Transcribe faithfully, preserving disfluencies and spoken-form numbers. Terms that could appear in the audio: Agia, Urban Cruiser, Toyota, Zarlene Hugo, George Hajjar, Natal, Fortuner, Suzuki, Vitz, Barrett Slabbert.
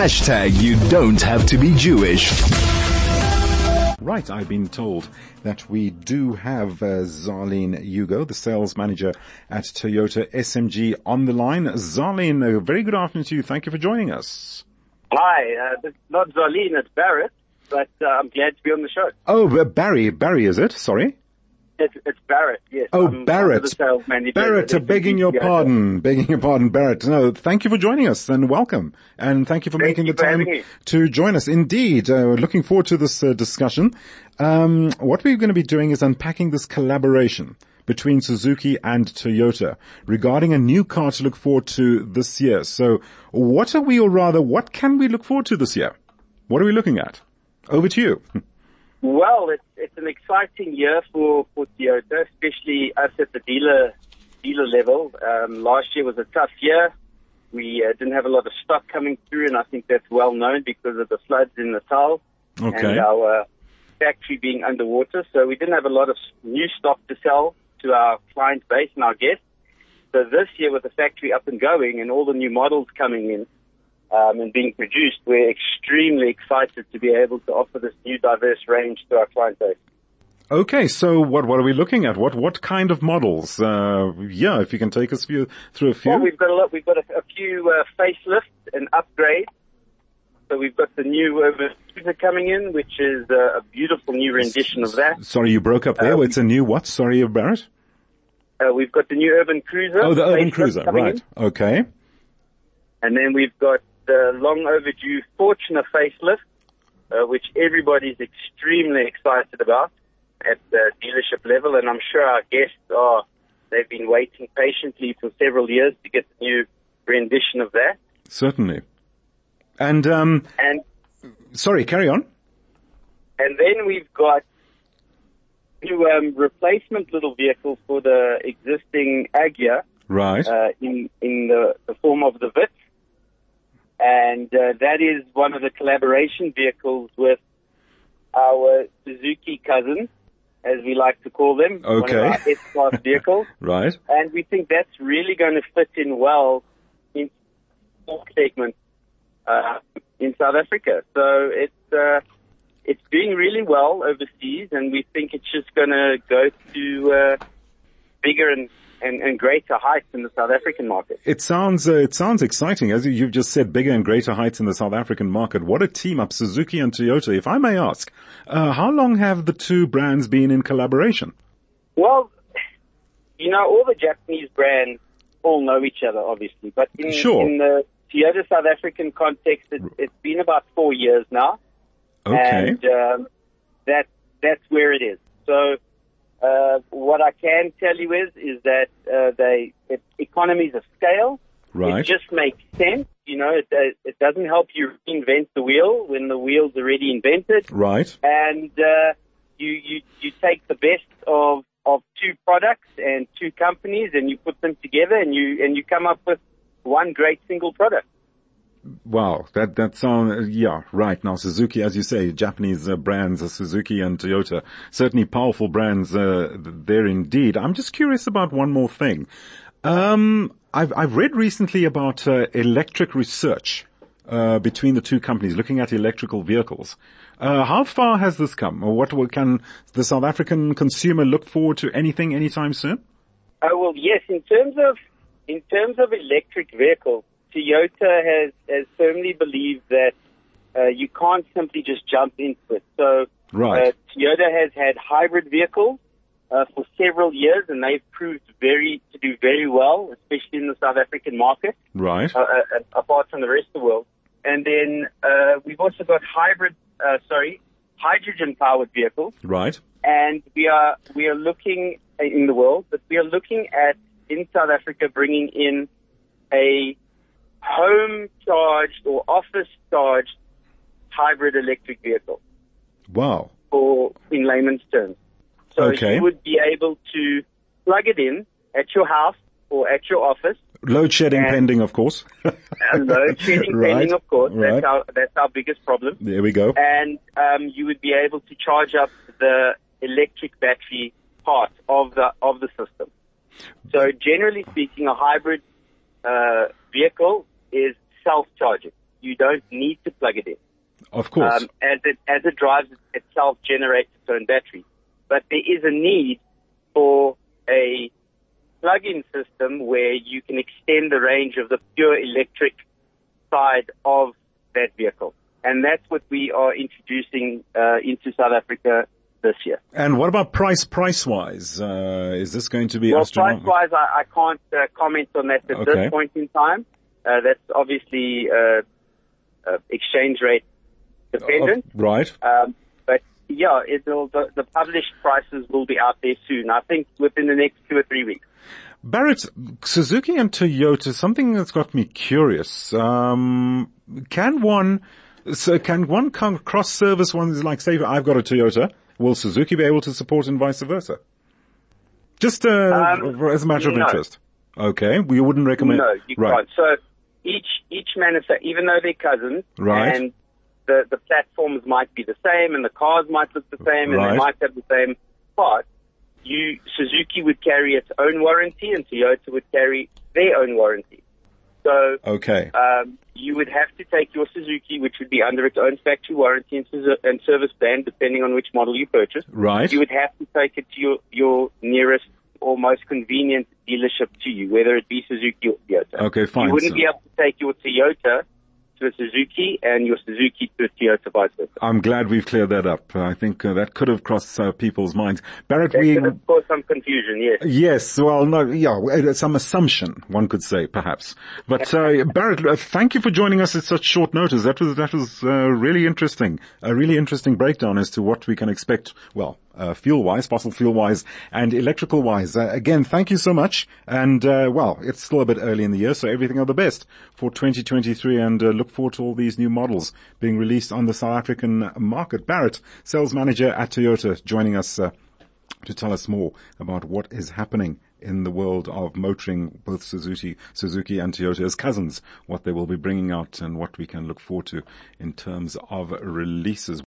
Hashtag you don't have to be Jewish. Right, I've been told that we do have uh, Zarlene Hugo, the sales manager at Toyota S M G, on the line. Zarlene, a very good afternoon to you. Thank you for joining us. Hi, uh, not Zarlene, it's Barrett, but uh, I'm glad to be on the show. Oh, uh, Barry, Barry is it? Sorry? It's, it's Barrett, yes. Oh, I'm Barrett. Barrett, begging your pardon, begging your pardon, Barrett. No, thank you for joining us and welcome. And thank you for thank making you the for time to join us. Indeed, uh, looking forward to this uh, discussion. Um, what we're going to be doing is unpacking this collaboration between Suzuki and Toyota regarding a new car to look forward to this year. So what are we, or rather, what can we look forward to this year? What are we looking at? Over to you. Well, it's, it's an exciting year for, for Toyota, especially us at the dealer dealer level. Um, last year was a tough year. We uh, didn't have a lot of stock coming through, and I think that's well known because of the floods in Natal okay. and our uh, factory being underwater. So we didn't have a lot of new stock to sell to our client base and our guests. So this year, with the factory up and going and all the new models coming in, Um, and being produced, we're extremely excited to be able to offer this new diverse range to our client base. Okay, so what what are we looking at? What what kind of models? Uh, yeah, if you can take us few, through a few. Well, we've got a lot. We've got a, a few uh, facelifts and upgrades. So we've got the new Urban Cruiser coming in, which is uh, a beautiful new rendition of that. Sorry, you broke up there. Um, it's a new what? Sorry, Barrett? Uh, we've got the new Urban Cruiser. Oh, the Urban Cruiser, right. In. Okay. And then we've got the long overdue Fortuner facelift, uh, which everybody's extremely excited about at the dealership level, and I'm sure our guests are, they've been waiting patiently for several years to get the new rendition of that. Certainly. And, um, and sorry, carry on. And then we've got new um, replacement little vehicle for the existing Agia, right? Uh, in, in the, the form of the Vitz. And uh, that is one of the collaboration vehicles with our Suzuki cousins, as we like to call them. Okay. One of our S-Class vehicles. Right. And we think that's really going to fit in well in the segment uh, in South Africa. So it's uh, it's doing really well overseas, and we think it's just going to go to uh, bigger and And, and greater heights in the South African market. It sounds uh, it sounds exciting, as you've just said, bigger and greater heights in the South African market. What a team up, Suzuki and Toyota. If I may ask, uh, how long have the two brands been in collaboration? Well, you know, all the Japanese brands all know each other, obviously. But in, sure. in the Toyota South African context, it, it's been about four years now. Okay. And um, that, that's where it is. So... Uh, what I can tell you is, is that, uh, they, it, economies of scale. Right. It just makes sense. You know, it, it doesn't help you invent the wheel when the wheel's already invented. Right. And, uh, you, you, you take the best of, of two products and two companies and you put them together and you, and you come up with one great single product. Wow, that that sounds, yeah, right. Now, Suzuki, as you say, Japanese uh, brands, uh, Suzuki and Toyota, certainly powerful brands uh, there indeed. I'm just curious about one more thing. Um, I've I've read recently about uh, electric research uh, between the two companies, looking at electrical vehicles. Uh, how far has this come? Or what, what can the South African consumer look forward to? Anything, anytime soon? Oh well, yes. In terms of in terms of electric vehicles, Toyota has, has firmly believed that uh, you can't simply just jump into it. So right. uh, Toyota has had hybrid vehicles uh, for several years, and they've proved very to do very well, especially in the South African market, right? Uh, uh, apart from the rest of the world. And then uh, we've also got hybrid, uh, sorry, hydrogen-powered vehicles, right? And we are we are looking in the world, but we are looking at in South Africa bringing in a home charged or office charged hybrid electric vehicle. Wow. Or in layman's terms. So okay. you would be able to plug it in at your house or at your office. Load shedding and, pending, of course. load shedding right. pending, of course. Right. That's our, that's our biggest problem. There we go. And um, you would be able to charge up the electric battery part of the of the system. So generally speaking, a hybrid uh, vehicle is self-charging. you don't need to plug it in. Of course. Um, as it as it drives itself, generates its own battery. But there is a need for a plug-in system where you can extend the range of the pure electric side of that vehicle. And that's what we are introducing uh, into South Africa this year. And what about price, price-wise? Uh, is this going to be well, astronomical? Well, price-wise, I, I can't uh, comment on that at okay. this point in time. Uh, that's obviously uh, uh, exchange rate dependent. Oh, right. Um, but, yeah, it'll, the, the published prices will be out there soon, I think within the next two or three weeks. Barrett, Suzuki and Toyota, something that's got me curious. Um, can one... So can one cross-service ones, like, say, I've got a Toyota, will Suzuki be able to support and vice versa? Just uh, um, as a matter of no. interest. Okay, we wouldn't recommend... No, you right. can't. So each each manufacturer, even though they're cousins, right. and the, the platforms might be the same, and the cars might look the same, and right. they might have the same part, you, Suzuki would carry its own warranty, and Toyota would carry their own warranty. So okay. um, you would have to take your Suzuki, which would be under its own factory warranty and, and service plan, depending on which model you purchase. Right. You would have to take it to your, your nearest or most convenient dealership to you, whether it be Suzuki or Toyota. Okay, fine. You wouldn't so. be able to take your Toyota to a Suzuki and your Suzuki to a Toyota vice versa. I'm glad we've cleared that up. I think uh, that could have crossed uh, people's minds. Barrett, that we... That could have caused some confusion, yes. Yes, well, no, yeah, some assumption, one could say, perhaps. But uh, Barrett, uh, thank you for joining us at such short notice. That was, that was uh, really interesting, a really interesting breakdown as to what we can expect, well, uh, fuel-wise, fossil fuel-wise, and electrical-wise. Uh, again, thank you so much. And, uh, well, it's still a bit early in the year, so everything all the best for twenty twenty-three, and uh, look forward to all these new models being released on the South African market. Barrett, sales manager at Toyota, joining us uh, to tell us more about what is happening in the world of motoring, both Suzuki, Suzuki and Toyota as cousins, what they will be bringing out and what we can look forward to in terms of releases.